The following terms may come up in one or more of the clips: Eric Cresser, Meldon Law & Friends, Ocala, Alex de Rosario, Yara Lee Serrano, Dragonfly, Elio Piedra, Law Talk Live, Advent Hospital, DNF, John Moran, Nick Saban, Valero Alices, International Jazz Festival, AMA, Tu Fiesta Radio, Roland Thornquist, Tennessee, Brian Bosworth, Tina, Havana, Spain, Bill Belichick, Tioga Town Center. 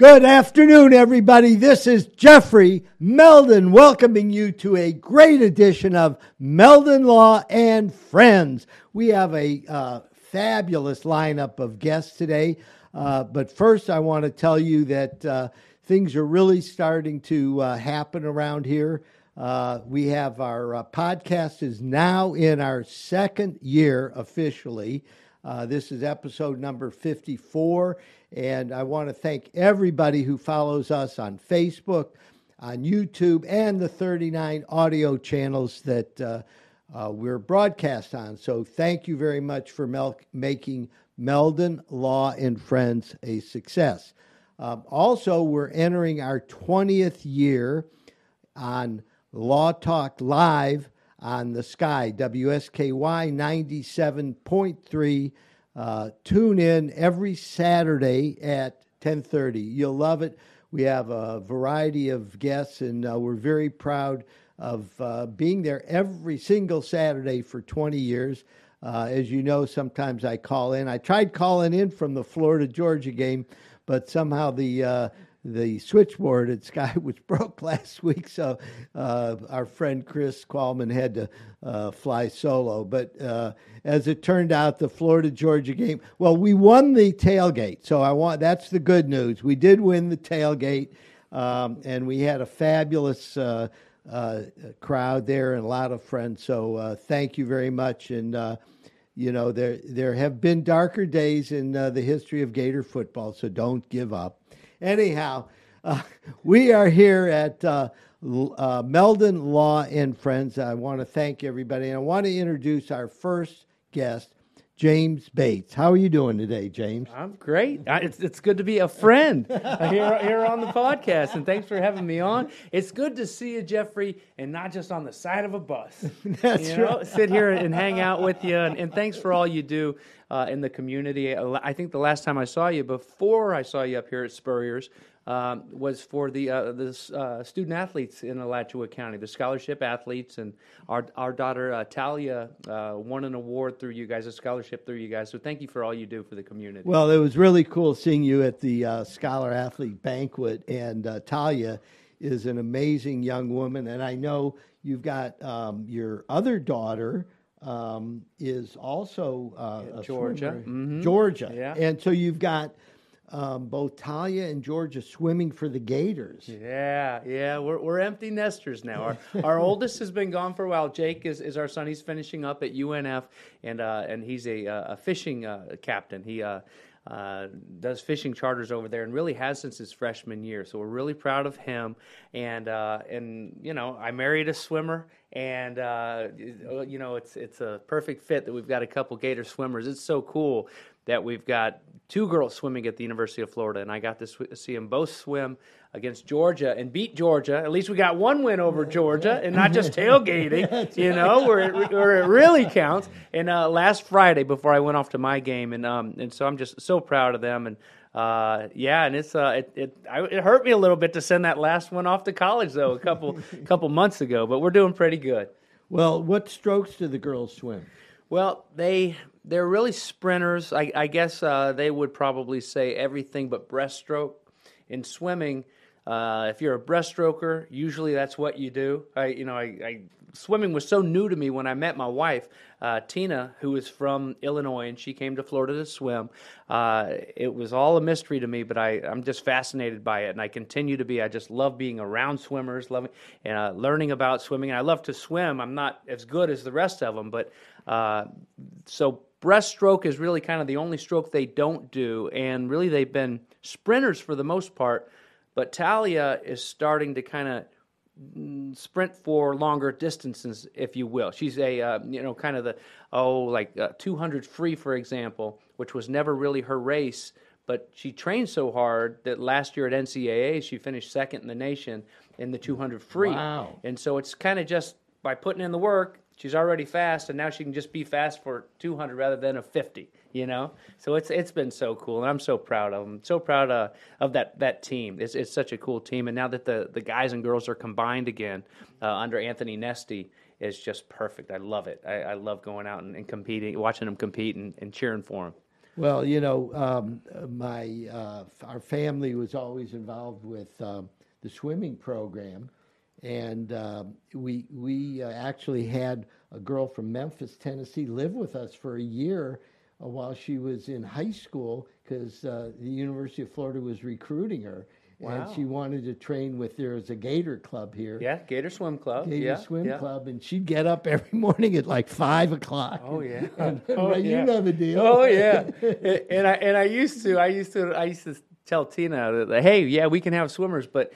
Good afternoon, everybody. This is Jeffrey Meldon welcoming you to a great edition of Meldon Law and Friends. We have a fabulous lineup of guests today, but first I want to tell you that things are really starting to happen around here. We have our podcast is now in our second year officially. This is episode number 54, and I want to thank everybody who follows us on Facebook, on YouTube, and the 39 audio channels that we're broadcast on. So thank you very much for making Meldon Law and Friends a success. Also, we're entering our 20th year on Law Talk Live on the Sky, WSKY 97.3. Tune in every Saturday at 10:30. You'll love it. We have a variety of guests, and we're very proud of being there every single Saturday for 20 years. As you know, sometimes I call in. I tried calling in from the Florida-Georgia game, but somehow the switchboard at Sky was broke last week, so our friend Chris Qualman had to fly solo. But as it turned out, the Florida-Georgia game, well, we won the tailgate, so that's the good news. We did win the tailgate, and we had a fabulous crowd there and a lot of friends, so thank you very much. And you know, there have been darker days in the history of Gator football, so don't give up. Anyhow, we are here at Meldon Law and Friends. I want to thank everybody, and I want to introduce our first guest, James Bates. How are you doing today, James? I'm great. It's good to be a friend here on the podcast, and thanks for having me on. It's good to see you, Jeffrey, and not just on the side of a bus. That's right. Sit here and hang out with you, and thanks for all you do in the community. I think the last time I saw you, before I saw you up here at Spurrier's, was for the student athletes in Alachua County, the scholarship athletes, and our daughter Talia won an award through you guys, a scholarship through you guys. So thank you for all you do for the community. Well, it was really cool seeing you at the Scholar Athlete Banquet, and Talia is an amazing young woman, and I know you've got your other daughter is also a Georgia, mm-hmm. Georgia, yeah. And so you've got both Talia and Georgia swimming for the Gators. Yeah, we're empty nesters now. Our oldest has been gone for a while. Jake is our son. He's finishing up at UNF, and he's a fishing captain. He does fishing charters over there, and really has since his freshman year. So we're really proud of him. And you know, I married a swimmer. And, you know, it's a perfect fit that we've got a couple Gator swimmers. It's so cool that we've got two girls swimming at the University of Florida, and I got to see them both swim against Georgia and beat Georgia. At least we got one win over Georgia, and not just tailgating, you know, where it really counts. And last Friday before I went off to my game, and so I'm just so proud of them. And yeah, and it's it hurt me a little bit to send that last one off to college though, a couple months ago, but we're doing pretty good. Well, what strokes do the girls swim? Well, they're really sprinters. I guess they would probably say everything but breaststroke. In swimming, if you're a breaststroker, usually that's what you do. Swimming was so new to me when I met my wife, Tina, who is from Illinois, and she came to Florida to swim. It was all a mystery to me, but I'm just fascinated by it, and I continue to be. I just love being around swimmers, learning about swimming. And I love to swim. I'm not as good as the rest of them, but so breaststroke is really kind of the only stroke they don't do, and really they've been sprinters for the most part, but Talia is starting to kind of sprint for longer distances, if you will. She's a, you know, kind of 200 free, for example, which was never really her race, but she trained so hard that last year at NCAA, she finished second in the nation in the 200 free. Wow. And so it's kind of just by putting in the work, she's already fast, and now she can just be fast for 200 rather than a 50, you know? So it's been so cool, and I'm so proud of them. So proud of that team. It's such a cool team, and now that the guys and girls are combined again under Anthony Nesty, it's just perfect. I love it. I love going out and competing, watching them compete and cheering for them. Well, you know, my our family was always involved with the swimming program, and we actually had a girl from Memphis, Tennessee, live with us for a year while she was in high school because the University of Florida was recruiting her. Wow. And she wanted to train with, there was a Gator Club here. Yeah, Gator Swim Club. Gator Swim Club. And she'd get up every morning at like 5 o'clock. Oh, yeah. You know the deal. Oh, yeah. I used to tell Tina, that, hey, yeah, we can have swimmers, but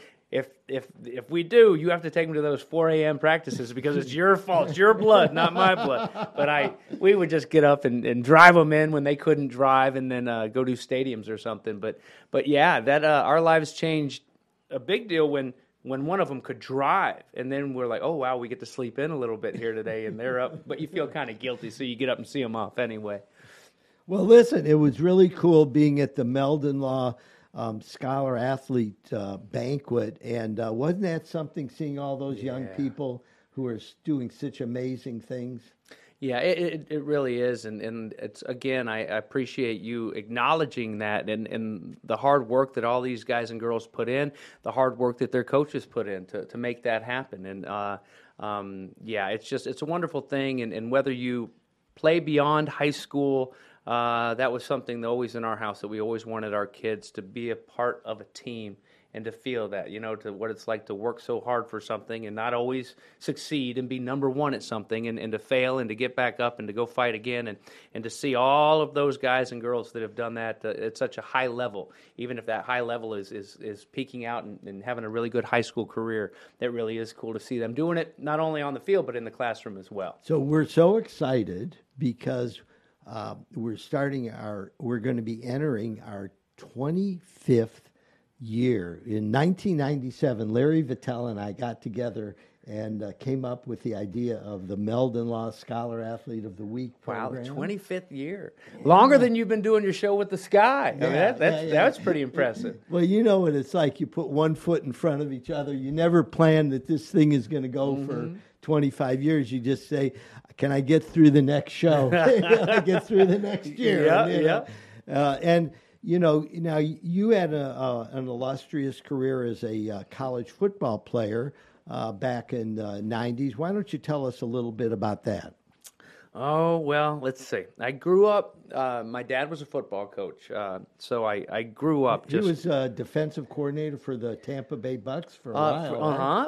if we do, you have to take them to those 4 a.m. practices because it's your fault. It's your blood, not my blood. But we would just get up and drive them in when they couldn't drive and then go to stadiums or something. But yeah, that our lives changed a big deal when one of them could drive. And then we're like, oh, wow, we get to sleep in a little bit here today, and they're up. But you feel kind of guilty, so you get up and see them off anyway. Well, listen, it was really cool being at the Meldon Law Scholar Athlete Banquet, and wasn't that something, seeing all those young people who are doing such amazing things? Yeah, it really is, and it's, again, I appreciate you acknowledging that and the hard work that all these guys and girls put in, the hard work that their coaches put in to make that happen, and it's a wonderful thing, and whether you play beyond high school, that was something that always in our house that we always wanted our kids to be a part of a team and to feel that, you know, to what it's like to work so hard for something and not always succeed and be number one at something and to fail and to get back up and to go fight again and to see all of those guys and girls that have done that at such a high level, even if that high level is peaking out and having a really good high school career, that really is cool to see them doing it not only on the field but in the classroom as well. So we're so excited because we're going to be entering our 25th year. In 1997, Larry Vitale and I got together and came up with the idea of the Meldon Law Scholar Athlete of the Week program. Wow, 25th year. Longer than you've been doing your show with the Sky. Yeah, I mean, that's pretty impressive. Well, you know what it's like. You put one foot in front of each other. You never plan that this thing is going to go for 25 years. You just say, can I get through the next show? Can I get through the next year? Yeah, and, you know, now you had an illustrious career as a college football player back in the 90s. Why don't you tell us a little bit about that? Oh, well, let's see. I grew up, my dad was a football coach, so I grew up just... He was a defensive coordinator for the Tampa Bay Bucks for a while.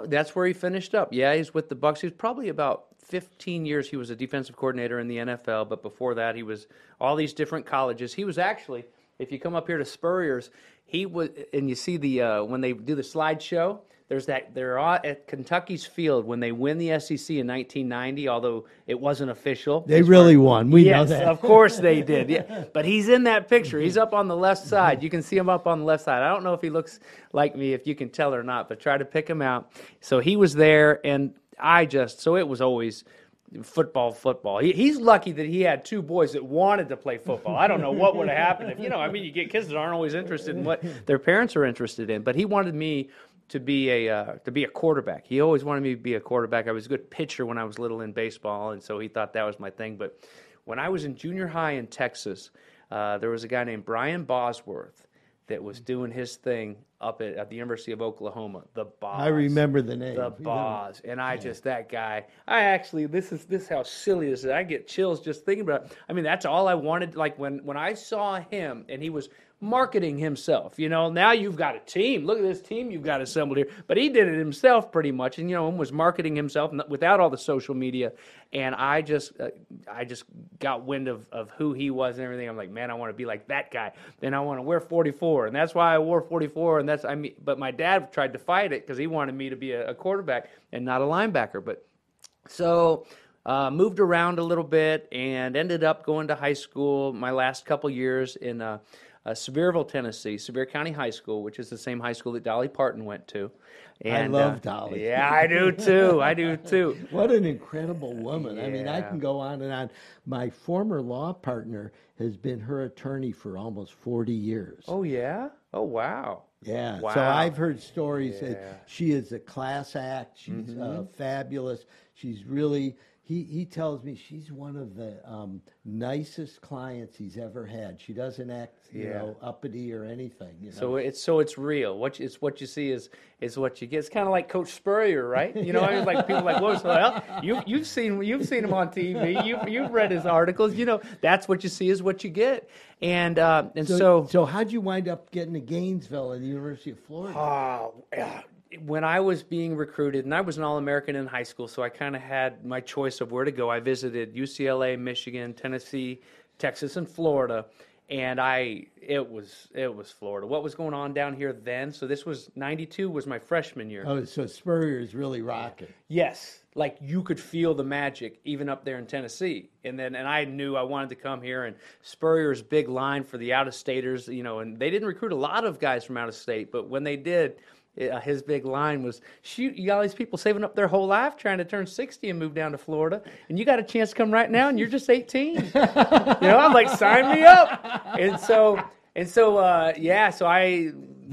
Right? That's where he finished up. Yeah, he's with the Bucks. He was probably about 15 years he was a defensive coordinator in the NFL, but before that he was all these different colleges. He was actually, if you come up here to Spurrier's, he was, and you see the when they do the slideshow, there's that, they're at Kentucky's field when they win the SEC in 1990, although it wasn't official. They really won. We know that. Of course they did. Yeah. But he's in that picture. He's up on the left side. You can see him up on the left side. I don't know if he looks like me, if you can tell or not, but try to pick him out. So he was there, and so it was always football. He's lucky that he had two boys that wanted to play football. I don't know what would have happened if, you know, I mean, you get kids that aren't always interested in what their parents are interested in. But he wanted me to be a quarterback. He always wanted me to be a quarterback. I was a good pitcher when I was little in baseball, and so he thought that was my thing. But when I was in junior high in Texas, there was a guy named Brian Bosworth that was doing his thing up at the University of Oklahoma, the Boz. I remember the name. The Boz. And that guy, this is how silly this is. I get chills just thinking about it. I mean, that's all I wanted. Like when I saw him and he was marketing himself, you know, now you've got a team. Look at this team you've got assembled here. But he did it himself pretty much, and, you know, was marketing himself without all the social media. And I just got wind of who he was and everything. I'm like, man, I want to be like that guy. Then I want to wear 44, and that's why I wore 44. And that's, I mean, but my dad tried to fight it because he wanted me to be a quarterback and not a linebacker. But so. Moved around a little bit and ended up going to high school my last couple years in Sevierville, Tennessee, Sevier County High School, which is the same high school that Dolly Parton went to. And, I love Dolly. Yeah, I do too. What an incredible woman. Yeah. I mean, I can go on and on. My former law partner has been her attorney for almost 40 years. Oh, yeah? Oh, wow. Yeah, wow. So I've heard stories that she is a class act. She's fabulous. She's really... He tells me she's one of the nicest clients he's ever had. She doesn't act, you know, uppity or anything. You know? So it's real. What you see is what you get. It's kind of like Coach Spurrier, right? You know, I mean, like people are like, whoa, so, well, you've seen him on TV. You've read his articles. You know, that's what you see is what you get. And so how'd you wind up getting to Gainesville at the University of Florida? When I was being recruited, and I was an All-American in high school, so I kind of had my choice of where to go. I visited UCLA, Michigan, Tennessee, Texas, and Florida, and it was Florida. What was going on down here then? So this was 92 was my freshman year. Oh, so Spurrier is really rocking. Yes, like you could feel the magic even up there in Tennessee. And I knew I wanted to come here, and Spurrier's big line for the out-of-staters, you know, and they didn't recruit a lot of guys from out of state, but when they did, his big line was, shoot, you got all these people saving up their whole life trying to turn 60 and move down to Florida, and you got a chance to come right now, and you're just 18. You know, I'm like, sign me up. So I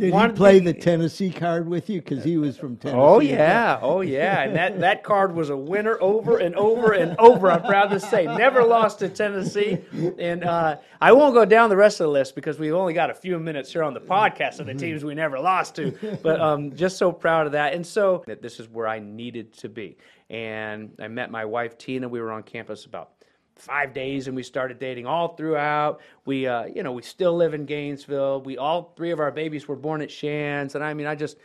wanted to play the Tennessee card with you because he was from Tennessee. Oh, yeah. And that card was a winner over and over and over, I'm proud to say. Never lost to Tennessee. And I won't go down the rest of the list because we've only got a few minutes here on the podcast of the teams we never lost to. But just so proud of that. And so this is where I needed to be. And I met my wife, Tina. We were on campus about 5 days, and we started dating all throughout. We, we still live in Gainesville. We all three of our babies were born at Shands, and I mean, I just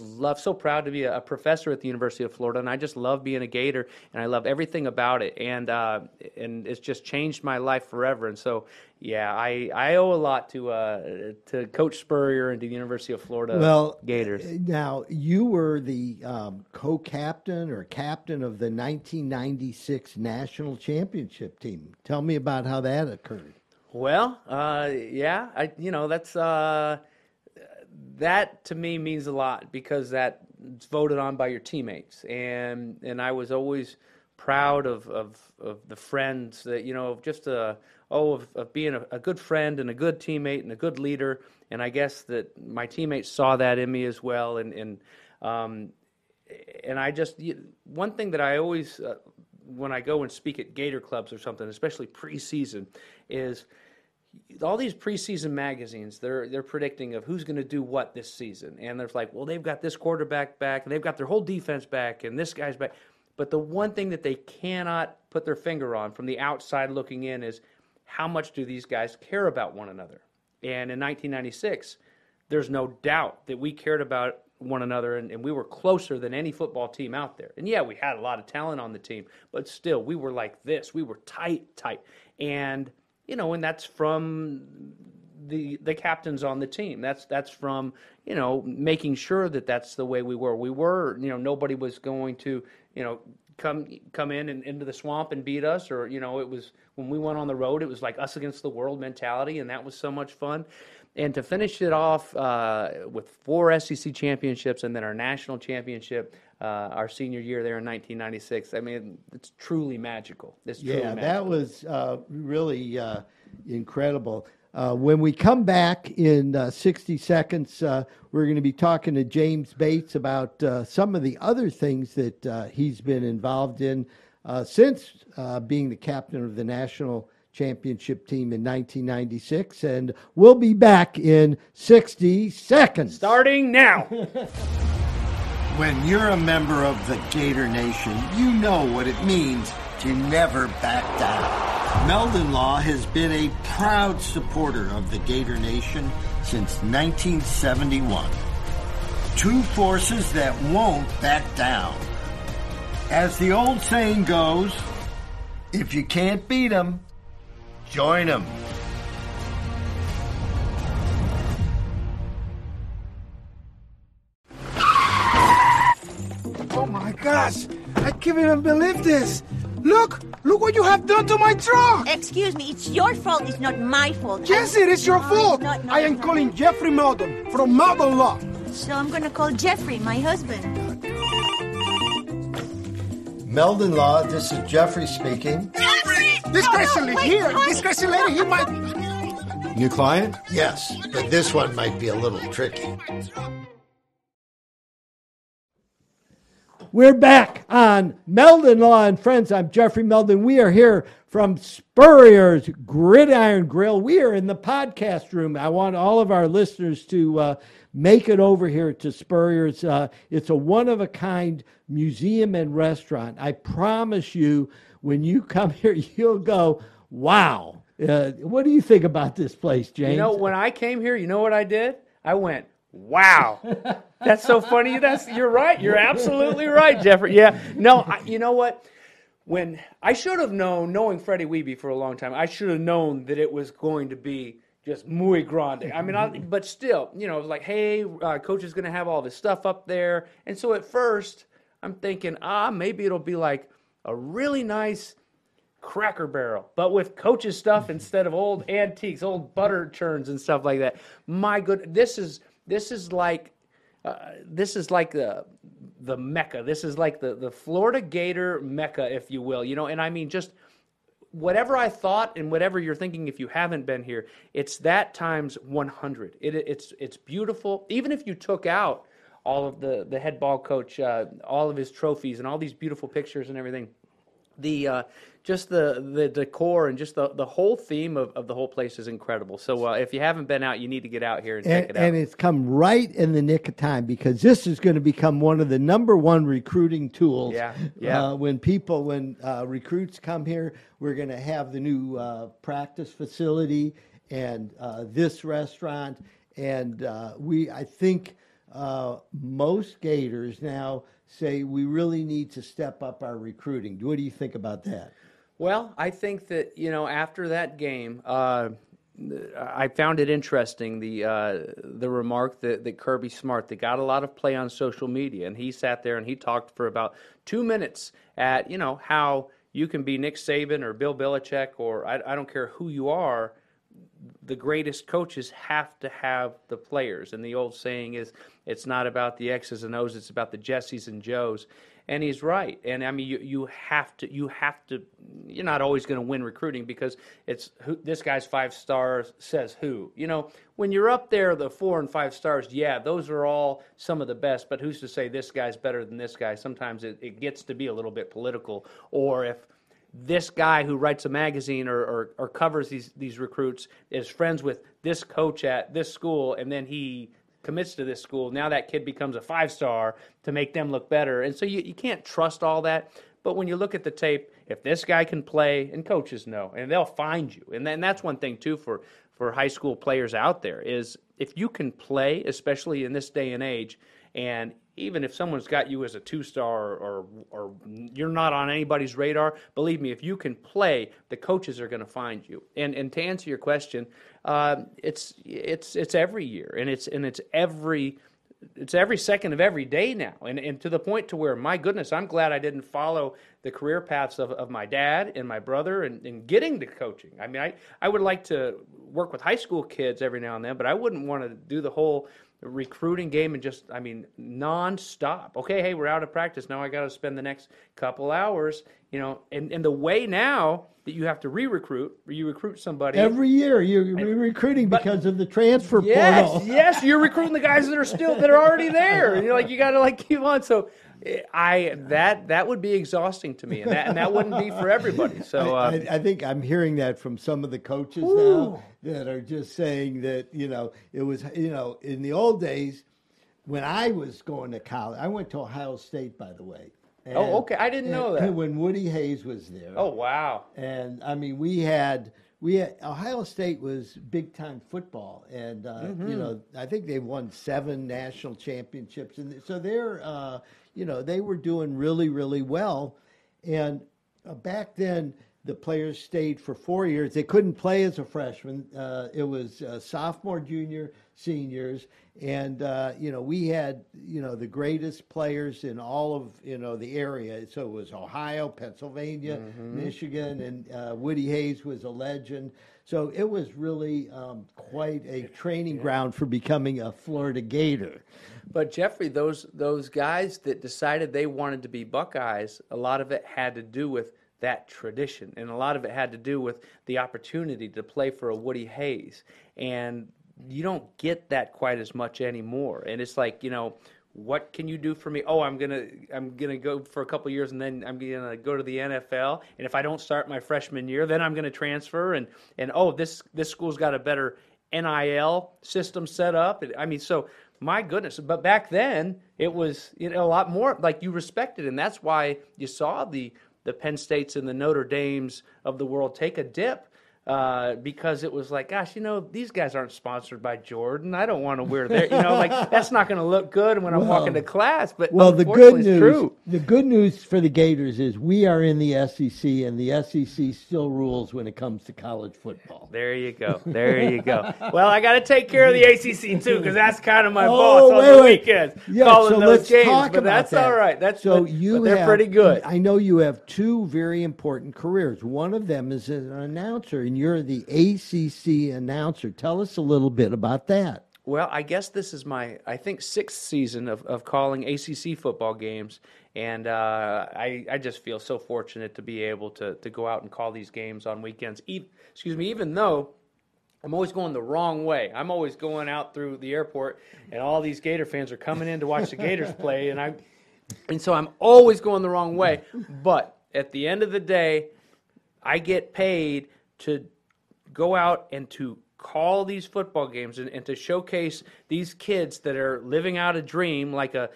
love, so proud to be a professor at the University of Florida, and I just love being a Gator, and I love everything about it, and it's just changed my life forever. And so, yeah, I owe a lot to Coach Spurrier and to the University of Florida Gators. Now, you were the co-captain or captain of the 1996 National Championship team. Tell me about how that occurred. Well, that to me means a lot because that's voted on by your teammates, and I was always proud of the friends that, you know, just of being a good friend and a good teammate and a good leader, and I guess that my teammates saw that in me as well, and I just, one thing that I always when I go and speak at Gator clubs or something, especially preseason, is all these preseason magazines, they're predicting of who's going to do what this season. And they're like, well, they've got this quarterback back, and they've got their whole defense back, and this guy's back. But the one thing that they cannot put their finger on from the outside looking in is how much do these guys care about one another? And in 1996, there's no doubt that we cared about one another, and we were closer than any football team out there. And yeah, we had a lot of talent on the team, but still, we were like this. We were tight. And you know, and that's from the captains on the team. That's from, you know, making sure that that's the way we were. We were, you know, nobody was going to, you know, come in and into the swamp and beat us, or, you know, it was when we went on the road, it was like us against the world mentality, and that was so much fun. And to finish it off with 4 SEC championships and then our national championship, our senior year there in 1996, I mean, it's truly magical. Yeah, that was really incredible. When we come back in 60 seconds, we're going to be talking to James Bates about some of the other things that he's been involved in since being the captain of the National Championship team in 1996, and we'll be back in 60 seconds. Starting now. When you're a member of the Gator Nation, you know what it means to never back down. Meldon Law has been a proud supporter of the Gator Nation since 1971. Two forces that won't back down. As the old saying goes, if you can't beat them, join them. Oh my gosh, I can't even believe this. Look what you have done to my truck. Excuse me, it's your fault, it's not my fault. Yes, it is your fault. I am calling Jeffrey Meldon from Meldon Law. So I'm going to call Jeffrey, my husband. Meldon Law, this is Jeffrey speaking. This crazy lady here. This crazy lady, he might. New client? Yes, but this one might be a little tricky. We're back on Meldon Law and Friends. I'm Jeffrey Meldon. We are here from Spurrier's Gridiron Grill. We are in the podcast room. I want all of our listeners to make it over here to Spurrier's. It's a one-of-a-kind museum and restaurant. I promise you, when you come here, you'll go, wow. What do you think about this place, James? You know, when I came here, you know what I did? I went, wow. That's so funny. You're right. You're absolutely right, Jeffrey. Yeah. No, you know what? When I should have known, knowing Freddie Wiebe for a long time, I should have known that it was going to be just muy grande. I mean, but still, you know, like, hey, coach is going to have all this stuff up there. And so at first, I'm thinking, maybe it'll be like a really nice Cracker Barrel, but with coach's stuff instead of old antiques, old butter churns and stuff like that. My good, this is like the Mecca. This is like the Florida Gator Mecca, if you will. You know, and I mean, just whatever I thought and whatever you're thinking, if you haven't been here, it's that times 100. It's beautiful. Even if you took out all of the head ball coach, all of his trophies and all these beautiful pictures and everything, just the decor and just the whole theme of the whole place is incredible. So if you haven't been out, you need to get out here and check it out. And it's come right in the nick of time, because this is going to become one of the number one recruiting tools. Yeah. When recruits come here, we're going to have the new practice facility and this restaurant, and I think most Gators now say we really need to step up our recruiting. What do you think about that? Well, I think that, you know, after that game, I found it interesting, the remark that Kirby Smart, that got a lot of play on social media, and he sat there and he talked for about 2 minutes at, you know, how you can be Nick Saban or Bill Belichick or I don't care who you are, the greatest coaches have to have the players. And the old saying is, it's not about the X's and O's, it's about the Jessies and Joes. And he's right. And I mean, you have to, you're not always going to win recruiting, because it's who this guy's 5 stars says who. You know, when you're up there, the 4 and 5 stars, yeah, those are all some of the best, but who's to say this guy's better than this guy? Sometimes it gets to be a little bit political, or if this guy who writes a magazine or covers these recruits is friends with this coach at this school, and then he commits to this school, now that kid becomes a 5-star to make them look better. And so you can't trust all that. But when you look at the tape, if this guy can play, and coaches know, and they'll find you. And then that's one thing, too, for high school players out there, is if you can play, especially in this day and age, and even if someone's got you as a 2-star or you're not on anybody's radar, believe me, if you can play, the coaches are going to find you. And to answer your question, it's every year, and it's every second of every day now, and to the point to where, my goodness, I'm glad I didn't follow the career paths of my dad and my brother and getting to coaching. I mean, I would like to work with high school kids every now and then, but I wouldn't want to do the whole recruiting game and just, I mean, nonstop. Okay, hey, we're out of practice. Now I got to spend the next couple hours, you know, and the way now that you have to re-recruit, you recruit somebody. Every year you're re-recruiting because of the transfer portal. Yes, you're recruiting the guys that are already there. And you're like, you got to like keep on. So that would be exhausting to me, and that wouldn't be for everybody. So I think I'm hearing that from some of the coaches now that are just saying that, you know, it was, you know, in the old days when I was going to college, I went to Ohio State, by the way. And, I didn't know that. When Woody Hayes was there. Oh, wow. And I mean, we had Ohio State was big time football, and you know, I think they won 7 national championships, and so they're you know, they were doing really, really well. And back then, the players stayed for 4 years. They couldn't play as a freshman. It was sophomore, junior, seniors. And, you know, we had, you know, the greatest players in all of, you know, the area. So it was Ohio, Pennsylvania, Michigan, and Woody Hayes was a legend. So it was really quite a training ground for becoming a Florida Gator. But, Jeffrey, those guys that decided they wanted to be Buckeyes, a lot of it had to do with that tradition, and a lot of it had to do with the opportunity to play for a Woody Hayes. And you don't get that quite as much anymore. And it's like, you know, What can you do for me? Oh, I'm gonna go for a couple of years, and then I'm gonna go to the NFL. And if I don't start my freshman year, then I'm gonna transfer. And oh, this school's got a better NIL system set up. I mean, so my goodness. But back then, it was a lot more like you respected, and that's why you saw the Penn States and the Notre Dames of the world take a dip. Because it was like, gosh, these guys aren't sponsored by Jordan. I don't want to wear their, that's not going to look good when I'm walking to class. But the good news for the Gators is we are in the SEC, and the SEC still rules when it comes to college football. There you go. Well, I got to take care of the ACC too, because that's kind of my boss on the weekends. Yeah, so let's talk about that. That's all right. They're pretty good. I know you have two very important careers. One of them is an announcer. And you're the ACC announcer. Tell us a little bit about that. Well, I guess this is my, I think, sixth season of calling ACC football games, and I just feel so fortunate to be able to go out and call these games on weekends. Even though I'm always going the wrong way. I'm always going out through the airport, and all these Gator fans are coming in to watch the Gators play, and so I'm always going the wrong way. But at the end of the day, I get paid to go out and to call these football games and to showcase these kids that are living out a dream, like a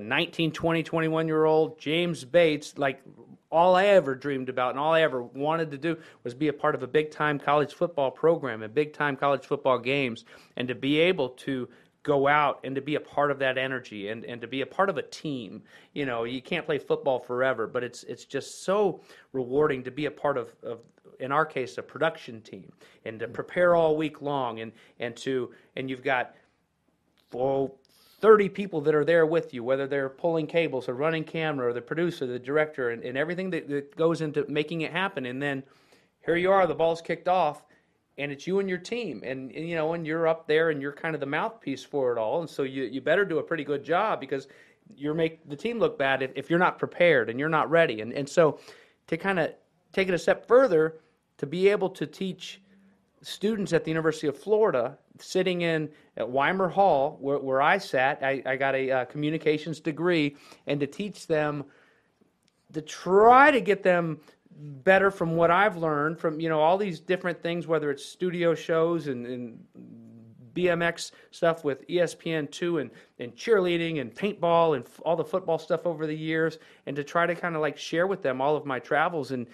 19, 20, 21-year-old James Bates. Like, all I ever dreamed about and all I ever wanted to do was be a part of a big-time college football program and big-time college football games, and to be able to go out and to be a part of that energy and to be a part of a team. You can't play football forever, but it's just so rewarding to be a part of in our case, a production team, and to prepare all week long, and you've got 30 people that are there with you, whether they're pulling cables or running camera or the producer, the director, and everything that goes into making it happen. And then here you are, the ball's kicked off, and it's you and your team, and you're up there, and you're kind of the mouthpiece for it all, and so you better do a pretty good job, because you're make the team look bad if you're not prepared and you're not ready. And so to kind of take it a step further, to be able to teach students at the University of Florida, sitting at Weimer Hall, where I sat, I got a communications degree, and to teach them, to try to get them better from what I've learned from, all these different things, whether it's studio shows and BMX stuff with ESPN2 and cheerleading and paintball and all the football stuff over the years, and to try to kind of like share with them all of my travels and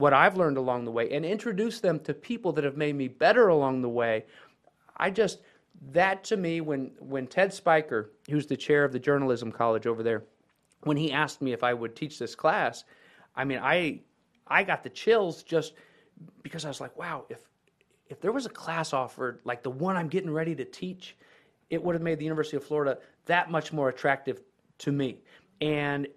what I've learned along the way, and introduce them to people that have made me better along the way. That to me, when Ted Spiker, who's the chair of the journalism college over there, when he asked me if I would teach this class, I mean, I got the chills, just because I was like, wow, if there was a class offered like the one I'm getting ready to teach, it would have made the University of Florida that much more attractive to me. And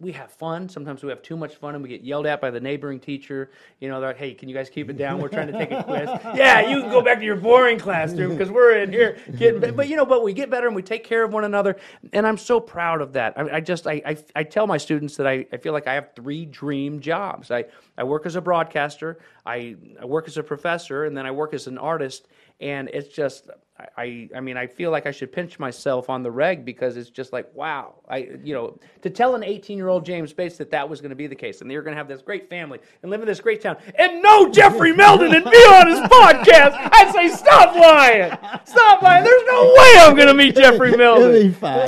we have fun. Sometimes we have too much fun, and we get yelled at by the neighboring teacher. They're like, hey, can you guys keep it down? We're trying to take a quiz. Yeah, you can go back to your boring classroom, because we're in here getting better. But we get better, and we take care of one another. And I'm so proud of that. I tell my students that I feel like I have three dream jobs. I work as a broadcaster, I work as a professor, and then I work as an artist. And it's just, I mean, I feel like I should pinch myself on the reg, because it's just like, wow. To tell an 18-year-old James Bates that was going to be the case, and you're going to have this great family and live in this great town, and know Jeffrey Meldon and be on his podcast, I'd say, stop lying. Stop lying. There's no way I'm going to meet Jeffrey Meldon. It'll be fine.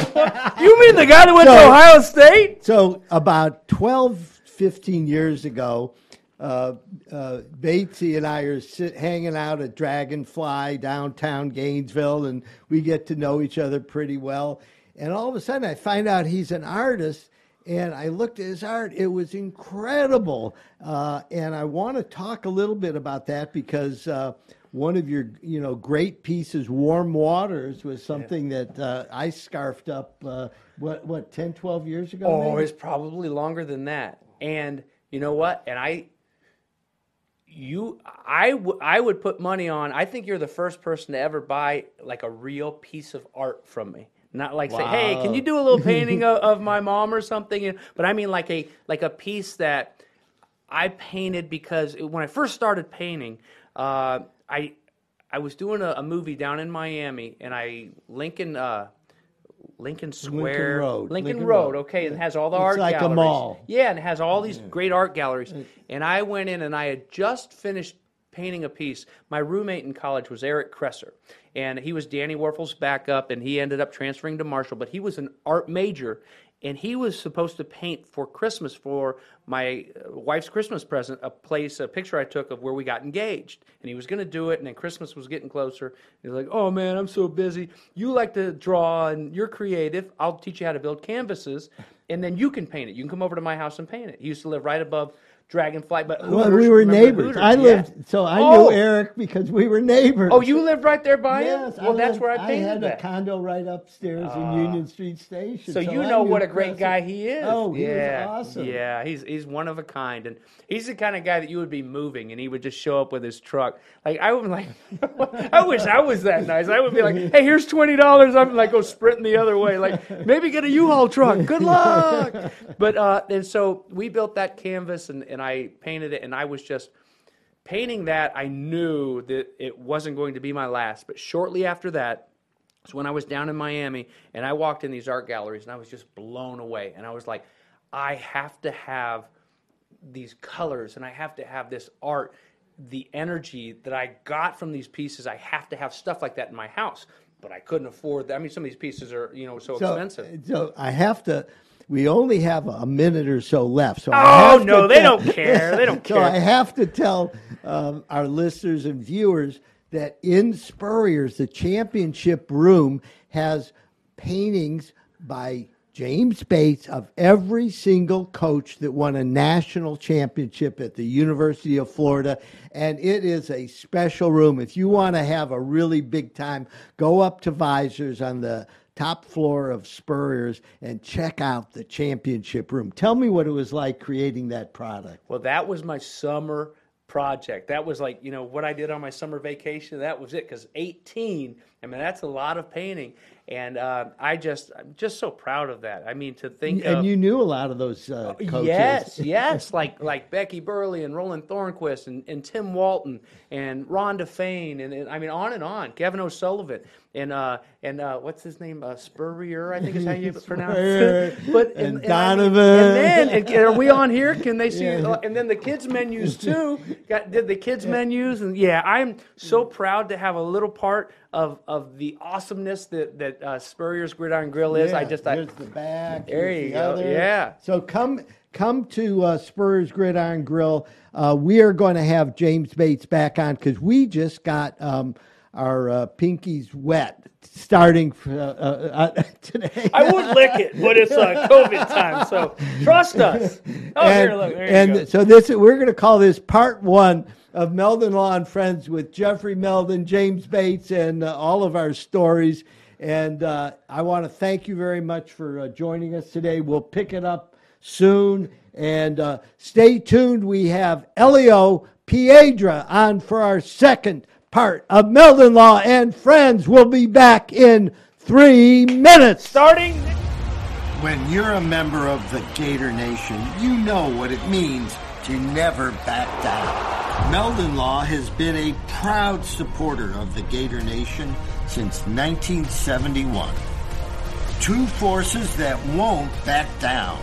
You mean the guy that went to Ohio State? So about 12, 15 years ago, Batesy and I are hanging out at Dragonfly downtown Gainesville, and we get to know each other pretty well. And all of a sudden I find out he's an artist, and I looked at his art. It was incredible. And I want to talk a little bit about that, because one of your great pieces, Warm Waters, was something that I scarfed up, 10, 12 years ago? Oh, maybe? It's probably longer than that. And you know what? And I would put money on, I think you're the first person to ever buy like a real piece of art from me. Not like, say, hey, can you do a little painting of my mom or something? But I mean like a piece that I painted, because when I first started painting, I was doing a movie down in Miami, and I Lincoln Lincoln Square. Lincoln Road. Okay, and it has all the art galleries. It's like a mall. Yeah, and it has all these great art galleries. And I went in and I had just finished painting a piece. My roommate in college was Eric Cresser, and he was Danny Werfel's backup, and he ended up transferring to Marshall, but he was an art major, and he was supposed to paint for Christmas, for my wife's Christmas present, a picture I took of where we got engaged. And he was going to do it, and then Christmas was getting closer. He was like, oh, man, I'm so busy. You like to draw, and you're creative. I'll teach you how to build canvases, and then you can paint it. You can come over to my house and paint it. He used to live right above Dragonfly, but Hooters, well, we were neighbors. Hooters? I lived, so I knew Eric because we were neighbors. Oh, you lived right there by him? Yes. Well, that's where I painted that. I had a condo right upstairs in Union Street Station. So you know what a great guy he is. Oh, yeah. He's awesome. Yeah, he's one of a kind, and he's the kind of guy that you would be moving, and he would just show up with his truck. Like I would be like, I wish I was that nice. I would be like, hey, here's $20. I'm like, go sprinting the other way. Like maybe get a U-Haul truck. Good luck. But and so we built that canvas, and I painted it, and I was just painting that. I knew that it wasn't going to be my last, but shortly after that is when I was down in Miami, and I walked in these art galleries, and I was just blown away, and I was like, I have to have these colors, and I have to have this art, the energy that I got from these pieces. I have to have stuff like that in my house, but I couldn't afford that. I mean, some of these pieces are, so expensive. So I have to... We only have a minute or so left. So they don't care. They don't care. So I have to tell our listeners and viewers that in Spurrier's, the championship room has paintings by James Bates of every single coach that won a national championship at the University of Florida. And it is a special room. If you want to have a really big time, go up to Visor's on the top floor of Spurrier's and check out the championship room. Tell me what it was like creating that product. Well, that was my summer project. That was like, what I did on my summer vacation. That was it, because 18, I mean, that's a lot of painting. And I'm just so proud of that. I mean, to think and you knew a lot of those coaches. Yes, like Becky Burley and Roland Thornquist and Tim Walton and Ron Defane and I mean, on and on. Kevin O'Sullivan and what's his name? Spurrier, I think is how you pronounce it. But and Donovan. And then are we on here? Can they see? Yeah. And then the kids menus too. Did the kids menus? And yeah, I'm so proud to have a little part of the awesomeness that Spurrier's Gridiron Grill is. Here's the back. There you go. Other. Yeah. So come to Spurrier's Gridiron Grill. We are going to have James Bates back on because we just got our pinkies wet starting today. I would lick it, but it's COVID time, so trust us. Oh, here, look. There you go. So we're going to call this part one of Meldon Law and Friends with Jeffrey Meldon, James Bates, and all of our stories. And I want to thank you very much for joining us today. We'll pick it up soon. And stay tuned. We have Elio Piedra on for our second part of Meldon Law and Friends. We'll be back in 3 minutes. Starting. When you're a member of the Gator Nation, you know what it means to never back down. Meldon Law has been a proud supporter of the Gator Nation since 1971. Two forces that won't back down.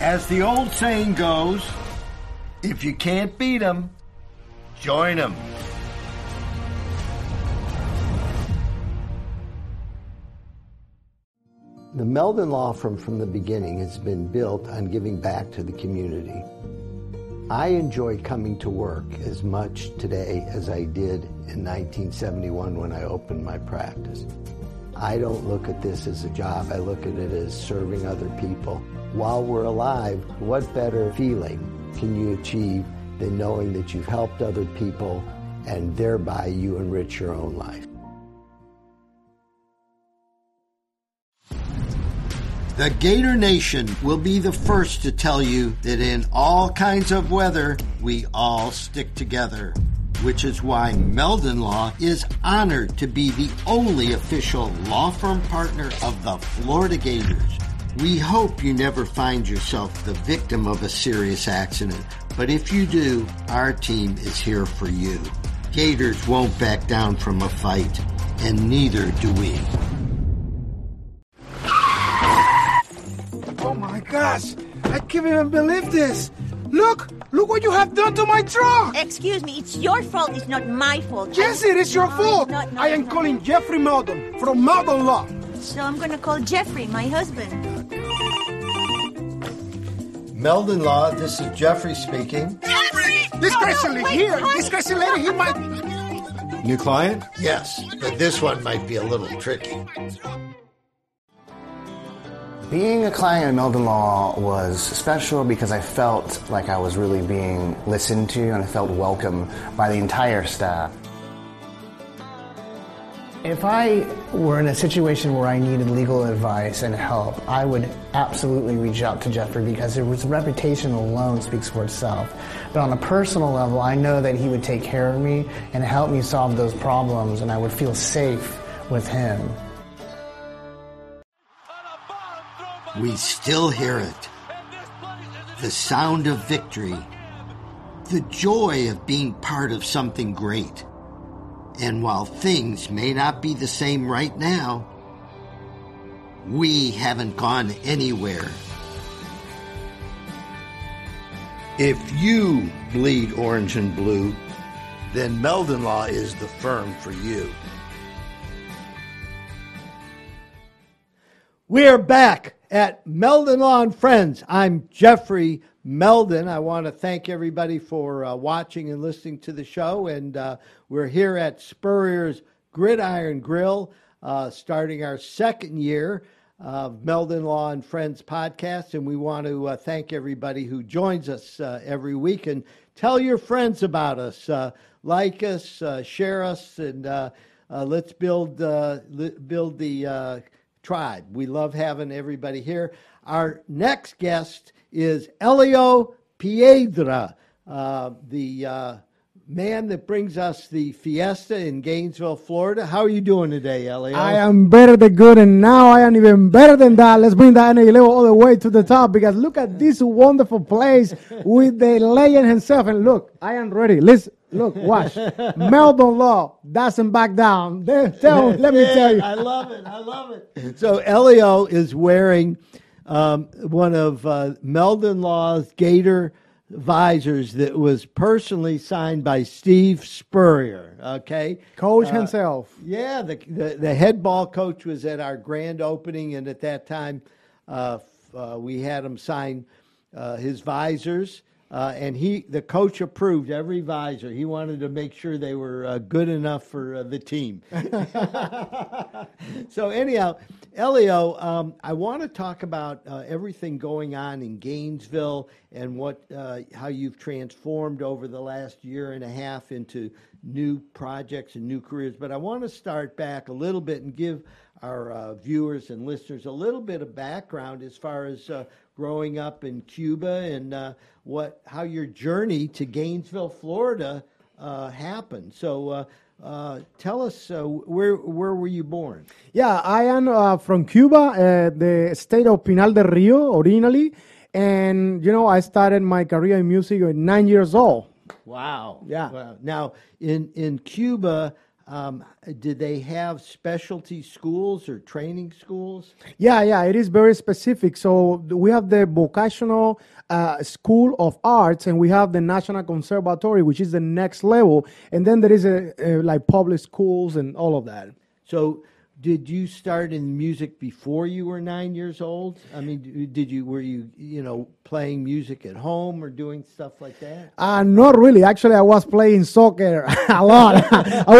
As the old saying goes, if you can't beat them, join them. The Meldon Law Firm from the beginning has been built on giving back to the community. I enjoy coming to work as much today as I did in 1971 when I opened my practice. I don't look at this as a job. I look at it as serving other people. While we're alive, what better feeling can you achieve than knowing that you've helped other people and thereby you enrich your own life? The Gator Nation will be the first to tell you that in all kinds of weather, we all stick together, which is why Meldon Law is honored to be the only official law firm partner of the Florida Gators. We hope you never find yourself the victim of a serious accident, but if you do, our team is here for you. Gators won't back down from a fight, and neither do we. gosh, I can't even believe this. Look what you have done to my truck. Excuse me, it's your fault. It's not my fault. Yes, it is your fault. I am calling Jeffrey Meldon from Meldon Law. So I'm going to call Jeffrey, my husband. Meldon Law, this is Jeffrey speaking. Jeffrey! This crazy lady, he might... New client? Yes, but this one might be a little tricky. Being a client at Meldon Law was special because I felt like I was really being listened to and I felt welcome by the entire staff. If I were in a situation where I needed legal advice and help, I would absolutely reach out to Jeffrey because his reputation alone speaks for itself. But on a personal level, I know that he would take care of me and help me solve those problems, and I would feel safe with him. We still hear it. The sound of victory. The joy of being part of something great. And while things may not be the same right now, we haven't gone anywhere. If you bleed orange and blue, then Meldon Law is the firm for you. We're back at Meldon Law and Friends. I'm Jeffrey Meldon. I want to thank everybody for watching and listening to the show. And we're here at Spurrier's Gridiron Grill, starting our second year of Meldon Law and Friends podcast. And we want to thank everybody who joins us every week. And tell your friends about us. Like us, share us, and let's build the tribe. We love having everybody here. Our next guest is Elio Piedra, the man that brings us the Fiesta in Gainesville, Florida. How are you doing today, Elio? I am better than good, and now I am even better than that. Let's bring that energy level all the way to the top, because look at this wonderful place with the legend himself. And look, I am ready. Listen. Look, watch. Meldon Law doesn't back down. Let me tell you. I love it. So Elio is wearing one of Meldon Law's Gator visors that was personally signed by Steve Spurrier, okay? Coach himself. Yeah, the head ball coach was at our grand opening, and at that time we had him sign his visors. And the coach approved every visor. He wanted to make sure they were good enough for the team. So anyhow, Elio, I want to talk about everything going on in Gainesville and how you've transformed over the last year and a half into new projects and new careers. But I want to start back a little bit and give our viewers and listeners a little bit of background as far as growing up in Cuba and how your journey to Gainesville, Florida happened. So tell us, where were you born? Yeah, I am from Cuba, the state of Pinal del Rio originally. And, you know, I started my career in music at 9 years old. Wow. Yeah. Wow. Now, in Cuba, did they have specialty schools or training schools? Yeah, it is very specific. So we have the vocational school of arts, and we have the National Conservatory, which is the next level. And then there is like public schools and all of that. So did you start in music before you were 9 years old? I mean, were you playing music at home or doing stuff like that? Not really. Actually, I was playing soccer a lot. I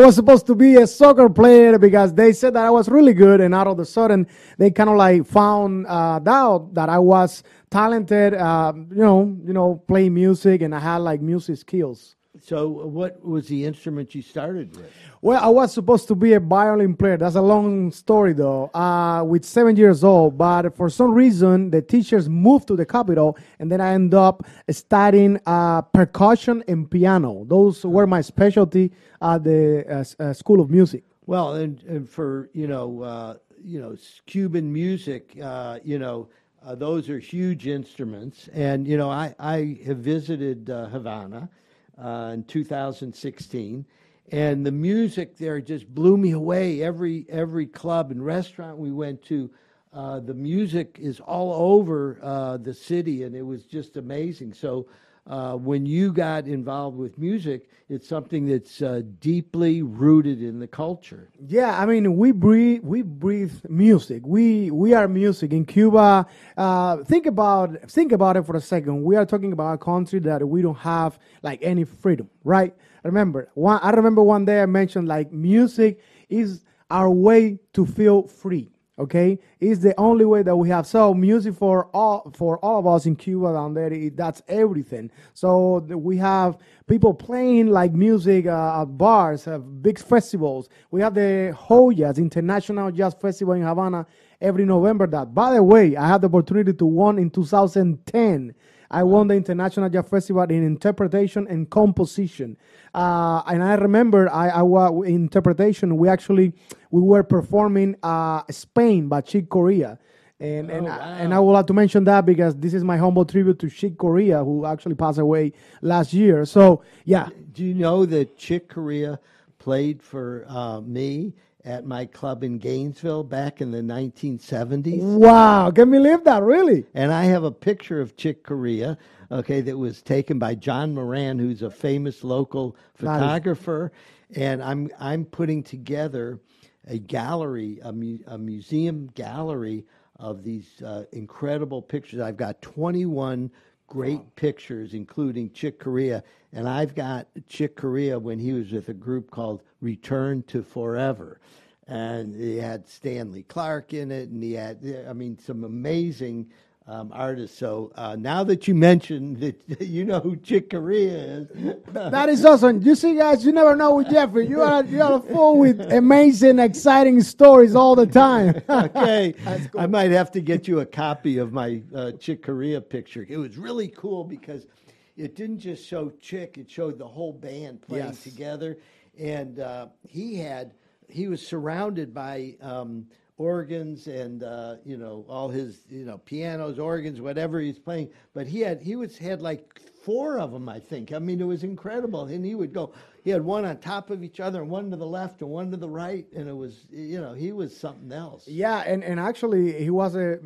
was supposed to be a soccer player because they said that I was really good, and out of the sudden, they kind of like found out that I was talented. Play music, and I had like music skills. So what was the instrument you started with? Well, I was supposed to be a violin player. That's a long story, though, with 7 years old. But for some reason, the teachers moved to the capital, and then I ended up studying percussion and piano. Those were my specialty at the School of Music. Well, and for, Cuban music, those are huge instruments. And, I have visited Havana. In 2016, and the music there just blew me away. Every club and restaurant we went to The music is all over the city, and it was just amazing. So when you got involved with music, it's something that's deeply rooted in the culture. Yeah, I mean, we breathe music. We are music in Cuba. Think about it for a second. We are talking about a country that we don't have like any freedom, right? I remember one day I mentioned like music is our way to feel free. Okay, it's the only way that we have. So music for all of us in Cuba down there, that's everything. So we have people playing like music at bars, big festivals. We have the Joyas, International Jazz Festival in Havana every November. That, by the way, I had the opportunity to won in 2010. I won the International Jazz Festival in interpretation and composition. And I remember I interpretation, we were performing Spain by Chick Corea. And I would like to mention that because this is my humble tribute to Chick Corea, who actually passed away last year. So, yeah. Do you know that Chick Corea played for me at my club in Gainesville back in the 1970s. Wow, can we live that, really? And I have a picture of Chick Corea, okay, that was taken by John Moran, who's a famous local photographer. Nice. And I'm putting together a gallery, a museum gallery of these incredible pictures. I've got 21 great pictures, including Chick Corea. And I've got Chick Corea when he was with a group called Return to Forever. And he had Stanley Clarke in it, and he had, I mean, some amazing artists. So now that you mentioned that you know who Chick Corea is. That is awesome. You see, guys, you never know with Jeffrey. You are a fool with amazing, exciting stories all the time. Okay. Cool. I might have to get you a copy of my Chick Corea picture. It was really cool because it didn't just show Chick. It showed the whole band playing together. And he was surrounded by organs and all his pianos, organs, whatever he's playing. But he had like four of them, I think. I mean, it was incredible. And he had one on top of each other, and one to the left and one to the right, and it was he was something else. Yeah, and actually he was a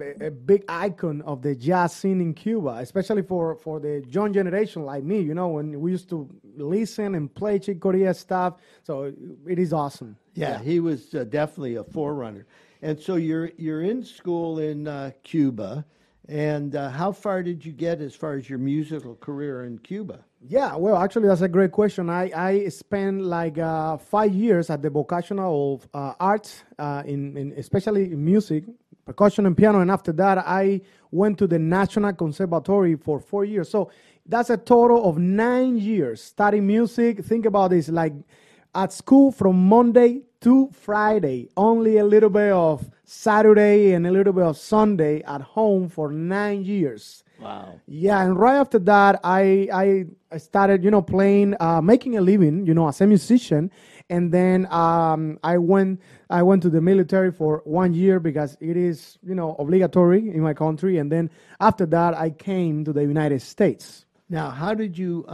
big icon of the jazz scene in Cuba, especially for the young generation like me. When we used to listen and play Chick Corea stuff, so it is awesome. Yeah. He was definitely a forerunner. And so you're in school in Cuba, and how far did you get as your musical career in Cuba? Yeah, well, actually, that's a great question. I spent like 5 years at the vocational of arts, especially in music, percussion and piano. And after that, I went to the National Conservatory for 4 years. So that's a total of 9 years studying music. Think about this, like at school from Monday to Friday, only a little bit of Saturday and a little bit of Sunday at home for 9 years. Wow. Yeah, and right after that, I started, playing, making a living, as a musician. And then I went to the military for 1 year because it is, obligatory in my country. And then after that, I came to the United States. Now, how did you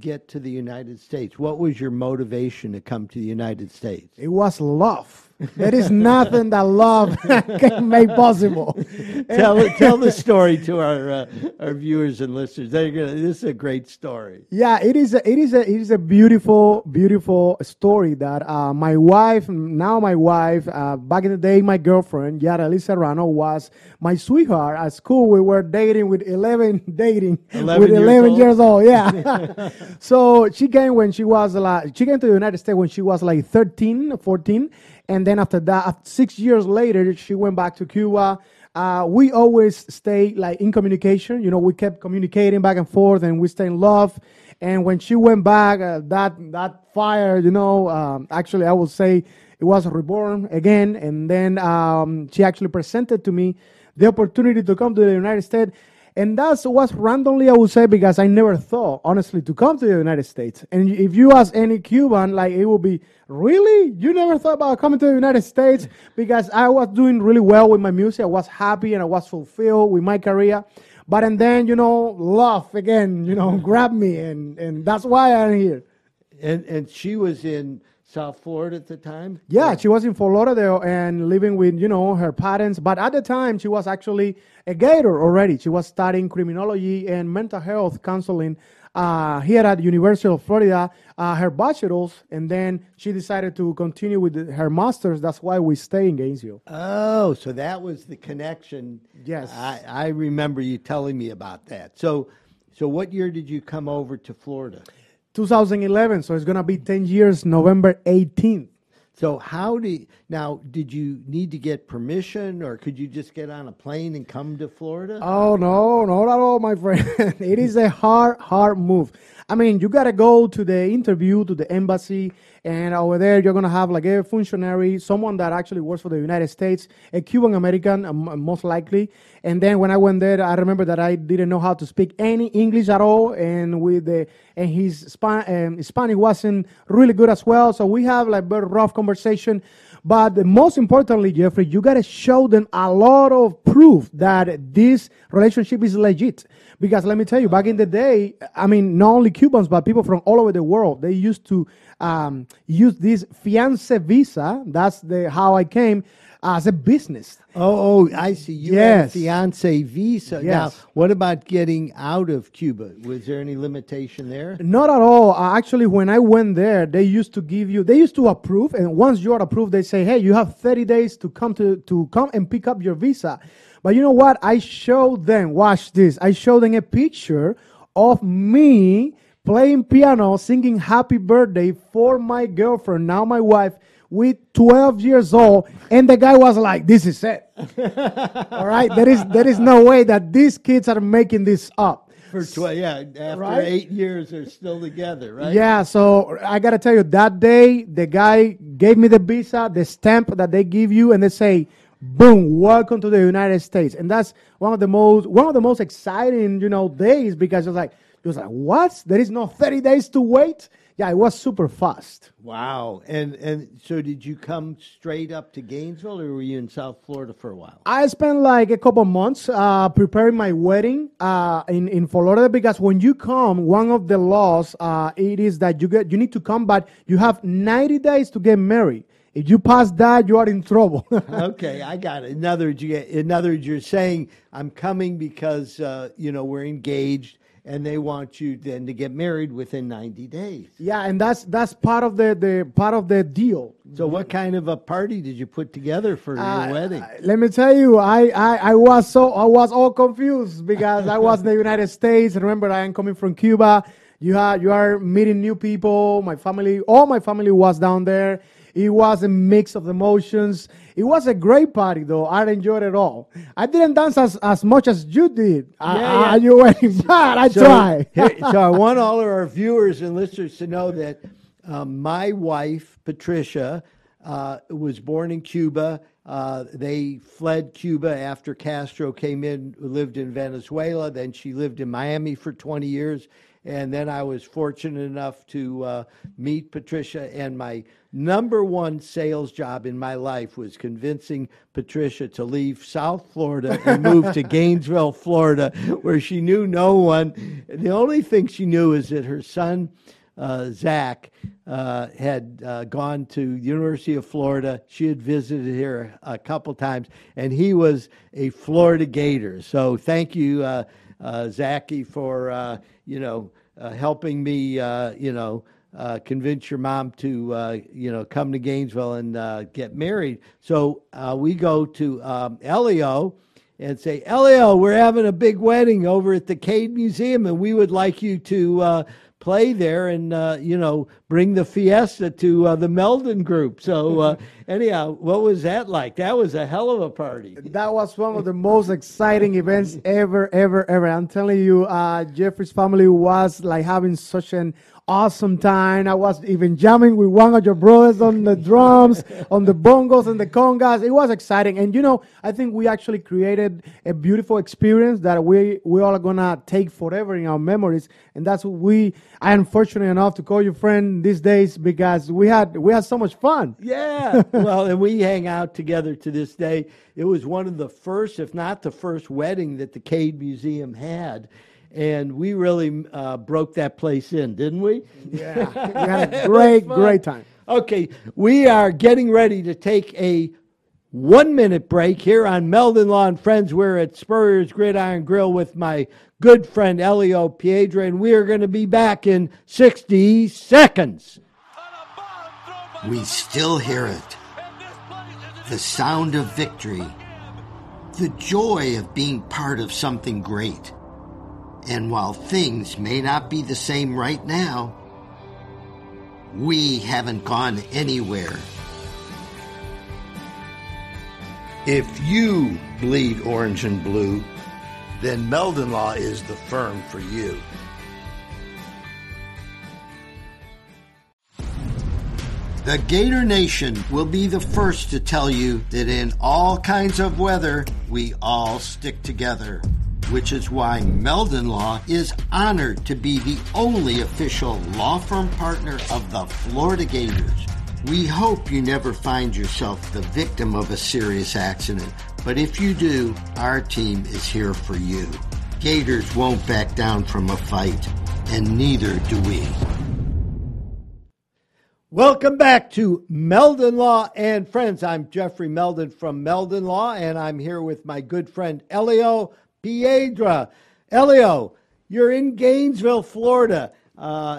get to the United States? What was your motivation to come to the United States? It was love. There is nothing that love can make possible. Tell the story to our viewers and listeners. This is a great story. Yeah, it is a beautiful story that my wife, back in the day, my girlfriend Yara Lee Serrano was my sweetheart at school. We were dating with 11 years old. Yeah. So she came to the United States when she was like 13, 14. And then after that, 6 years later, she went back to Cuba. We always stay like in communication. We kept communicating back and forth, and we stay in love. And when she went back, that fire, actually I would say it was reborn again. And then she actually presented to me the opportunity to come to the United States. And that was randomly, I would say, because I never thought, honestly, to come to the United States. And if you ask any Cuban, like, it would be, really? You never thought about coming to the United States? Because I was doing really well with my music. I was happy and I was fulfilled with my career. But and then, love again, grabbed me. And that's why I'm here. And she was in South Florida at the time? Yeah, she was in Fort Lauderdale and living with, you know, her parents. But at the time, she was actually a Gator already. She was studying criminology and mental health counseling here at the University of Florida, her bachelor's, and then she decided to continue with her master's. That's why we stay in Gainesville. Oh, so that was the connection. Yes. I remember you telling me about that. So what year did you come over to Florida? 2011, so it's going to be 10 years, November 18th. So did you need to get permission, or could you just get on a plane and come to Florida? Oh, no, not at all, my friend. It is a hard, hard move. I mean, you got to go to the interview, to the embassy, and over there you're going to have like a functionary, someone that actually works for the United States, a Cuban-American, most likely. And then when I went there, I remember that I didn't know how to speak any English at all, and Hispanic wasn't really good as well, so we have like very rough conversation. But most importantly, Jeffrey, you got to show them a lot of proof that this relationship is legit. Because let me tell you, back in the day, I mean, not only Cubans, but people from all over the world, they used to use this fiancé visa, that's how I came, as a business. Oh, I see. You have fiancé visa. Yes. Now, what about getting out of Cuba? Was there any limitation there? Not at all. Actually, when I went there, they used to approve, and once you are approved, they say, hey, you have 30 days to come and pick up your visa. But you know what? I showed them a picture of me playing piano, singing happy birthday for my girlfriend, now my wife, with 12 years old, and the guy was like, this is it. All right? There is no way that these kids are making this up. After 8 years, they're still together, right? Yeah, so I got to tell you, that day, the guy gave me the visa, the stamp that they give you, and they say, boom, welcome to the United States. And that's one of the most exciting, you know, days, because it was like, what? There is no 30 days to wait? Yeah, it was super fast. Wow. And so did you come straight up to Gainesville, or were you in South Florida for a while? I spent like a couple months preparing my wedding in Florida, because when you come, one of the laws it is that you need to come, but you have 90 days to get married. If you pass that, you are in trouble. Okay, I got it. In other words, you're saying, I'm coming because, we're engaged, and they want you then to get married within 90 days. Yeah, and that's part of the deal. So what kind of a party did you put together for your wedding? Let me tell you, I was all confused, because I was in the United States. Remember, I am coming from Cuba. You are meeting new people. All my family was down there. It was a mix of emotions. It was a great party, though. I enjoyed it all. I didn't dance as much as you did. You were bad. I tried. So I want all of our viewers and listeners to know that my wife, Patricia, was born in Cuba. They fled Cuba after Castro came in, lived in Venezuela. Then she lived in Miami for 20 years. And then I was fortunate enough to meet Patricia, and my number one sales job in my life was convincing Patricia to leave South Florida and move to Gainesville, Florida, where she knew no one. The only thing she knew is that her son, Zach, had gone to the University of Florida. She had visited here a couple times, and he was a Florida Gator. So thank you, Zachy, for helping me convince your mom to come to Gainesville and get married. So we go to Elio and say, Elio, we're having a big wedding over at the Cade Museum, and we would like you to play there and bring the fiesta to the Meldon group. So anyhow, what was that like? That was a hell of a party. That was one of the most exciting events ever. I'm telling you, Jeffrey's family was like having such an awesome time. I was even jamming with one of your brothers on the drums, on the bongos and the congas. It was exciting. And, I think we actually created a beautiful experience that we all are going to take forever in our memories. And that's what I am fortunate enough to call you friend these days, because we had so much fun. Yeah. Well, and we hang out together to this day. It was one of the first, if not the first, wedding that the Cade Museum had. and we really broke that place in, didn't we? Yeah, we had a great time. Okay, we are getting ready to take a 1-minute break here on Meldon Law and Friends. We're at Spurrier's Gridiron Grill with my good friend Elio Piedra, and we are going to be back in 60 seconds. We still hear it. The sound of victory. The joy of being part of something great. And while things may not be the same right now, we haven't gone anywhere. If you bleed orange and blue, then Meldon Law is the firm for you. The Gator Nation will be the first to tell you that in all kinds of weather, we all stick together, which is why Meldon Law is honored to be the only official law firm partner of the Florida Gators. We hope you never find yourself the victim of a serious accident, but if you do, our team is here for you. Gators won't back down from a fight, and neither do we. Welcome back to Meldon Law and Friends. I'm Jeffrey Meldon from Meldon Law, and I'm here with my good friend Elio Piedra. Elio, you're in Gainesville, Florida.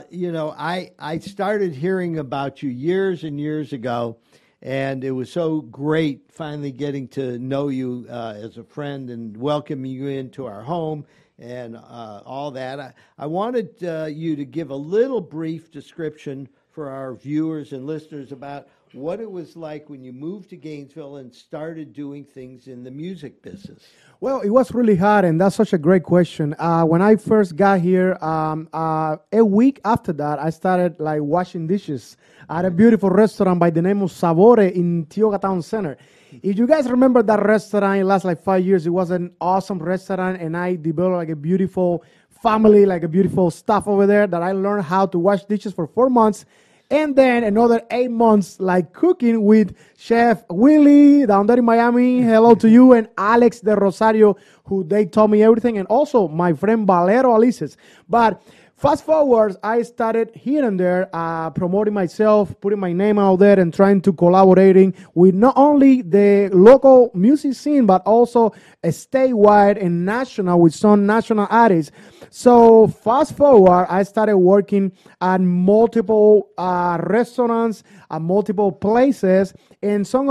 You know, I started hearing about you years and years ago, and it was so great finally getting to know you as a friend and welcoming you into our home and all that. I wanted you to give a little brief description for our viewers and listeners about what it was like when you moved to Gainesville and started doing things in the music business. Well, it was really hard, and that's such a great question. When I first got here, a week after that, I started like washing dishes at a beautiful restaurant by the name of Sabore in Tioga Town Center. If you guys remember that restaurant, it lasted like 5 years. It was an awesome restaurant, and I developed like a beautiful family, like a beautiful staff over there that I learned how to wash dishes for 4 months. And then another 8 months, like cooking with Chef Willie down there in Miami. Hello to you. And Alex de Rosario, who they taught me everything. And also my friend Valero Alices. But fast forward, I started here and there promoting myself, putting my name out there and trying to collaborating with not only the local music scene, but also a statewide and national with some national artists. So fast forward, I started working at multiple restaurants, at multiple places, and some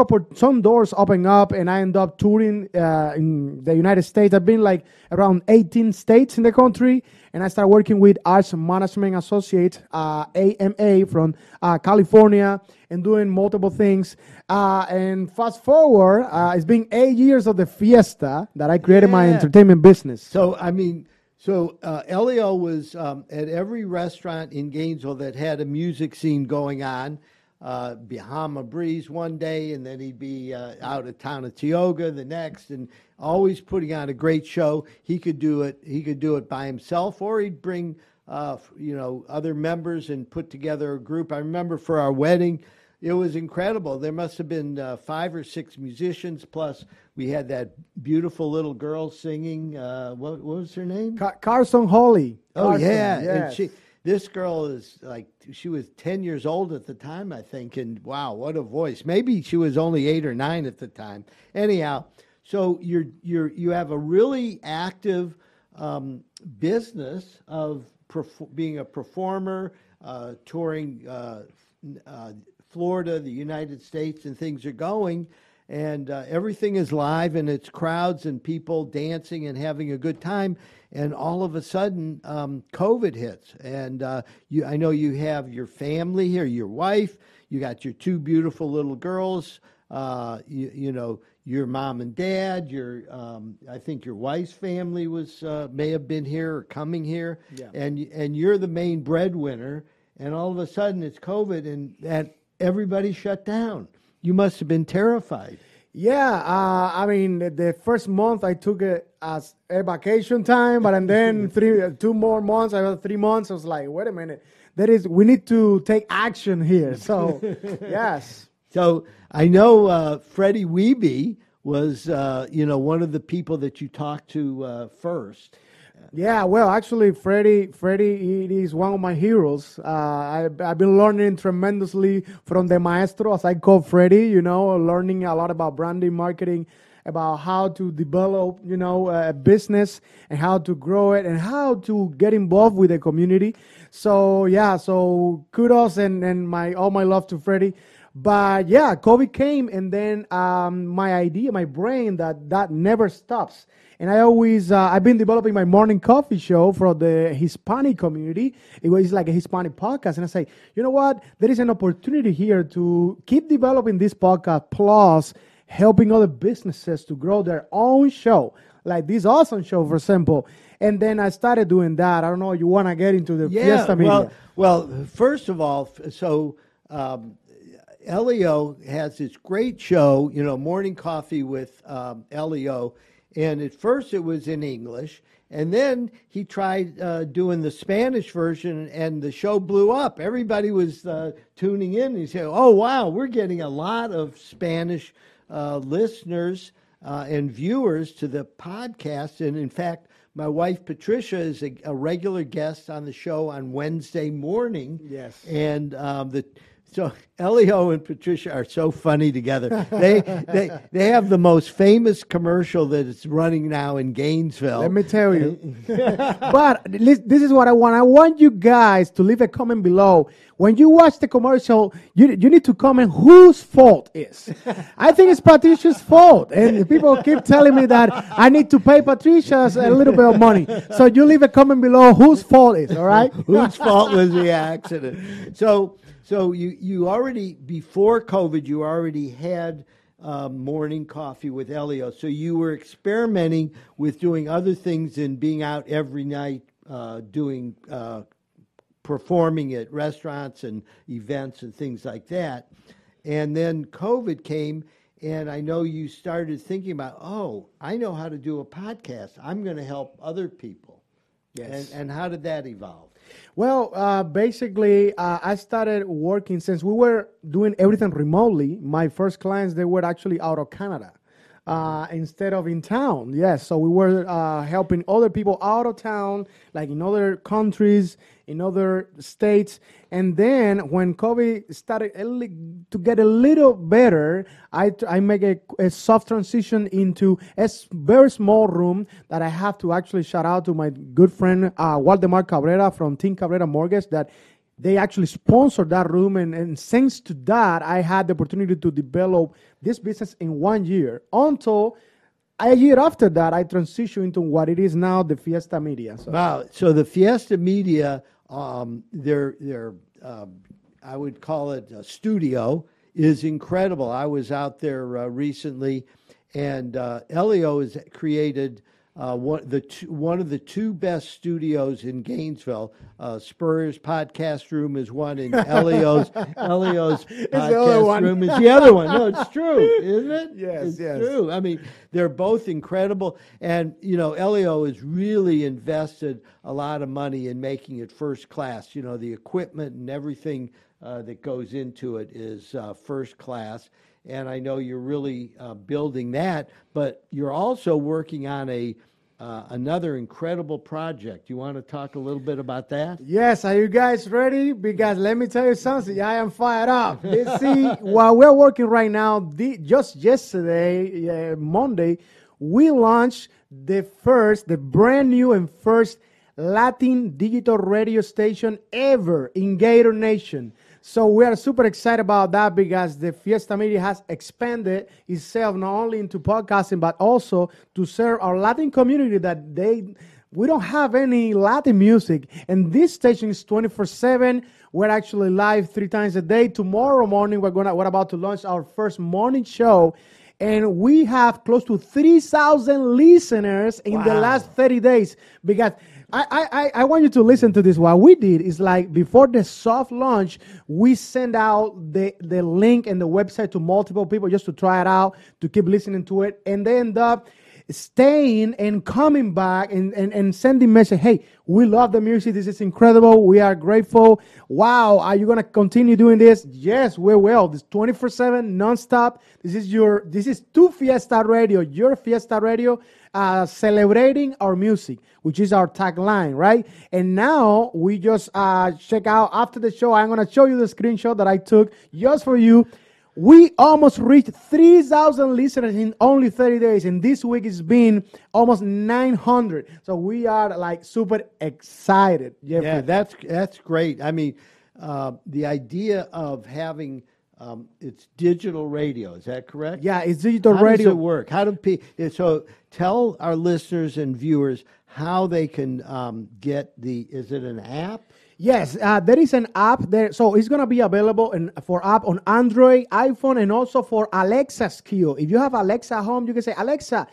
doors opened up, and I ended up touring in the United States. I've been like around 18 states in the country, and I started working with Arts Management Associates, AMA, from California, and doing multiple things. And fast forward, it's been 8 years of the Fiesta that I created my entertainment business. So, I mean... So Elio was at every restaurant in Gainesville that had a music scene going on. Bahama Breeze one day, and then he'd be out of town at Tioga the next, and always putting on a great show. He could do it. He could do it by himself, or he'd bring other members and put together a group. I remember for our wedding, it was incredible. There must have been 5 or 6 musicians, plus we had that beautiful little girl singing. What was her name? Carson Holly. Oh, Carson, yeah. Yes. And this girl is like, she was 10 years old at the time, I think, and wow, what a voice. Maybe she was only 8 or 9 at the time. Anyhow, so you have a really active business of being a performer, touring Florida, the United States, and things are going, and everything is live, and it's crowds and people dancing and having a good time, and all of a sudden, COVID hits, and I know you have your family here, your wife, you got your 2 beautiful little girls, your mom and dad, your I think your wife's family was may have been here or coming here, yeah. And you're the main breadwinner, and all of a sudden it's COVID, and that everybody shut down. You must have been terrified. Yeah, I mean, the first month I took it as a vacation time, but and then 3 months. I was like, wait a minute, we need to take action here. So, yes. So I know Freddie Wiebe was, one of the people that you talked to first. that? Yeah, well, actually, Freddie is one of my heroes. I've been learning tremendously from the maestro, as I call Freddie, you know, learning a lot about branding, marketing, about how to develop, you know, a business and how to grow it and how to get involved with the community. So, yeah, so kudos and all my love to Freddie. But yeah, COVID came, and then my idea, my brain, that never stops. And I always, I've been developing my morning coffee show for the Hispanic community. It was like a Hispanic podcast. And I say, you know what? There is an opportunity here to keep developing this podcast, plus helping other businesses to grow their own show, like this awesome show, for example. And then I started doing that. I don't know, you want to get into the Fiesta Media? Well, first of all, so... Elio has this great show, you know, Morning Coffee with Elio. And at first it was in English. And then he tried doing the Spanish version, and the show blew up. Everybody was tuning in. And he said, oh, wow, we're getting a lot of Spanish listeners and viewers to the podcast. And, in fact, my wife, Patricia, is a regular guest on the show on Wednesday morning. Yes. And So Elio and Patricia are so funny together. They have the most famous commercial that is running now in Gainesville. Let me tell you. But this is what I want. I want you guys to leave a comment below. When you watch the commercial, you need to comment whose fault is. I think it's Patricia's fault. And people keep telling me that I need to pay Patricia a little bit of money. So you leave a comment below whose fault is, all right? Whose fault was the accident? So you already, before COVID, you already had morning coffee with Elio. So you were experimenting with doing other things and being out every night doing, performing at restaurants and events and things like that. And then COVID came, and I know you started thinking about, oh, I know how to do a podcast. I'm going to help other people. Yes. And how did that evolve? Well, basically, I started working since we were doing everything remotely. My first clients, they were actually out of Canada instead of in town. Yes, so we were helping other people out of town, like in other countries, in other states. And then when COVID started to get a little better, I make a soft transition into a very small room that I have to actually shout out to my good friend Waldemar Cabrera from Team Cabrera Mortgage, that they actually sponsored that room. And thanks to that, I had the opportunity to develop this business in 1 year, until a year after that, I transitioned into what it is now, the Fiesta Media. So. Wow. So the Fiesta Media... I would call it a studio, is incredible. I was out there recently, and Elio has created one of the two best studios in Gainesville. Spurrier's podcast room is one, and Elio's podcast room is the other one. No, it's true, isn't it? Yes, it's true. I mean, they're both incredible, and you know, Elio has really invested a lot of money in making it first class. You know, the equipment and everything that goes into it is first class. And I know you're really building that, but you're also working on another incredible project. You want to talk a little bit about that? Yes. Are you guys ready? Because let me tell you something. I am fired up. Let's see. While we're working right now, just yesterday, Monday, we launched the brand new and first Latin digital radio station ever in Gator Nation. So we are super excited about that, because the Fiesta Media has expanded itself not only into podcasting, but also to serve our Latin community, that we don't have any Latin music. And this station is 24/7. We're actually live 3 times a day. Tomorrow morning, we're about to launch our first morning show. And we have close to 3,000 listeners in the last 30 days. Because I want you to listen to this. What we did is, like, before the soft launch, we send out the link and the website to multiple people just to try it out, to keep listening to it. And they end up staying and coming back and sending message, hey, we love the music. This is incredible. We are grateful. Wow. Are you going to continue doing this? Yes, we will. This 24/7 nonstop. This is Tu Fiesta Radio, your Fiesta Radio, celebrating our music, which is our tagline, right? And now we just check out after the show. I'm going to show you the screenshot that I took just for you. We almost reached 3,000 listeners in only 30 days, and this week it's been almost 900. So we are like super excited. Jeffrey. Yeah, that's great. I mean, the idea of having it's digital radio. Is that correct? Yeah, it's digital radio. How does it work? So tell our listeners and viewers how they can get the. Is it an app? Yes, there is an app there. So it's going to be available for app on Android, iPhone, and also for Alexa skill. If you have Alexa at home, you can say, Alexa,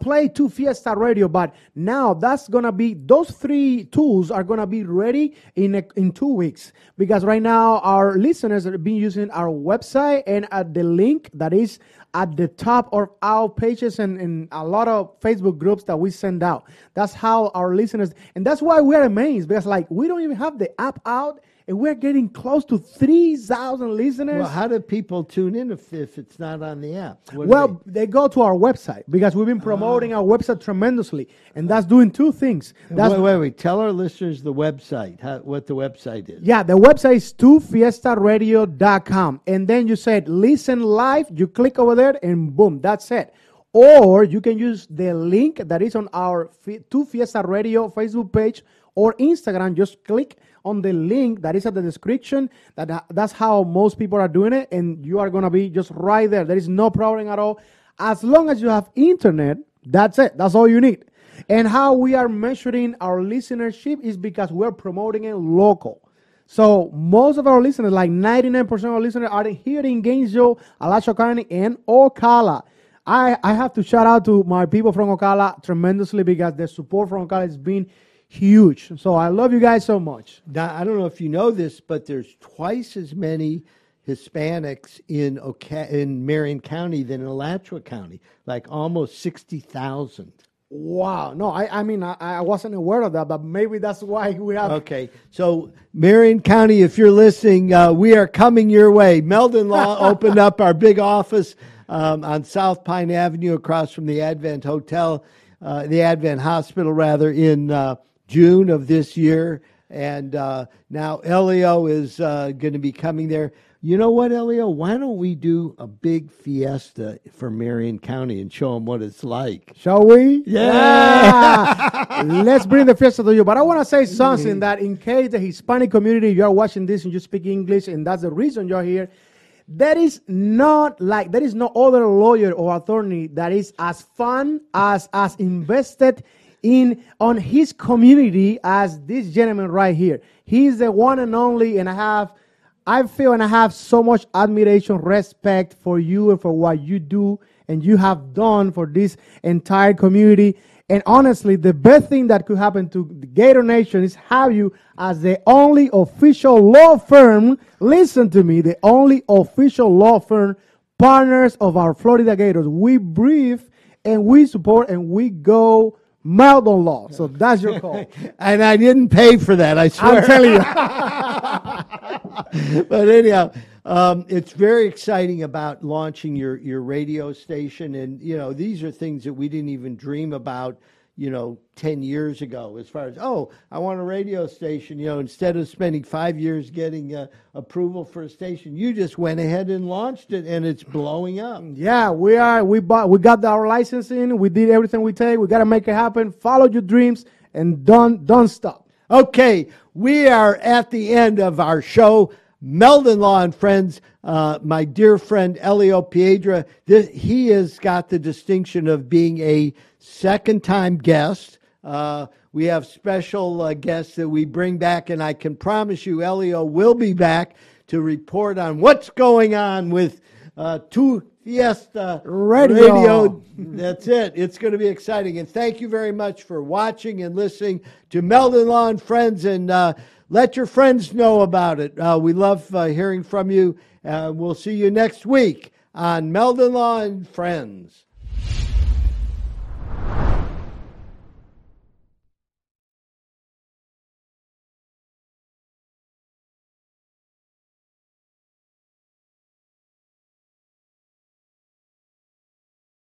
play Tu Fiesta Radio. But now that's going to be, those three tools are going to be ready in 2 weeks. Because right now our listeners have been using our website and at the link that is at the top of our pages and a lot of Facebook groups that we send out. That's how our listeners, and that's why we're amazed, because like we don't even have the app out and we're getting close to 3,000 listeners. Well, how do people tune in if it's not on the app? Well, they go to our website because we've been promoting our website tremendously, and that's doing two things. Wait. Tell our listeners the website, what the website is. Yeah, the website is tufiestaradio.com, and then you said listen live, you click over there, and boom, that's it. Or you can use the link that is on our Tu Fiesta Radio Facebook page or Instagram. Just click on the link that is at the description. That's how most people are doing it, and you are going to be just right there. There is no problem at all. As long as you have internet, that's it. That's all you need. And how we are measuring our listenership is because we're promoting it local. So most of our listeners, like 99% of our listeners, are here in Gainesville, Alachua County, and Ocala. I have to shout out to my people from Ocala tremendously because the support from Ocala has been huge. So I love you guys so much. Now, I don't know if you know this, but there's twice as many Hispanics in Marion County than in Alachua County, like almost 60,000. Wow. No, I mean, I wasn't aware of that, but maybe that's why we have. Okay. So Marion County, if you're listening, we are coming your way. Meldon Law opened up our big office on South Pine Avenue across from the Advent Hotel, the Advent Hospital rather, in June of this year. And now Elio is going to be coming there. You know what, Elio? Why don't we do a big fiesta for Marion County and show them what it's like? Shall we? Yeah. Let's bring the fiesta to you. But I want to say something that in case the Hispanic community, you're watching this and you speak English and that's the reason you're here. There is no other lawyer or attorney that is as fun, as invested on his community as this gentleman right here. He's the one and only, and I have so much admiration, respect for you and for what you do and you have done for this entire community. And honestly, the best thing that could happen to the Gator Nation is have you as the only official law firm, listen to me, the only official law firm, partners of our Florida Gators. We breathe and we support and we go Meldon Law. So that's your call. And I didn't pay for that, I swear. I'm telling you. But anyhow, it's very exciting about launching your radio station. And, you know, these are things that we didn't even dream about, you know, 10 years ago as far as, oh, I want a radio station. You know, instead of spending 5 years getting approval for a station, you just went ahead and launched it, and it's blowing up. Yeah, we got our licensing. We did everything we take. We got to make it happen. Follow your dreams and don't stop. Okay, we are at the end of our show. Meldon Law and Friends, my dear friend Elio Piedra, he has got the distinction of being a second-time guest. We have special guests that we bring back, and I can promise you Elio will be back to report on what's going on with Tu Fiesta Radio. That's it. It's going to be exciting. And thank you very much for watching and listening to Meldon Law and Friends, and let your friends know about it. We love hearing from you. We'll see you next week on Meldon Law and Friends.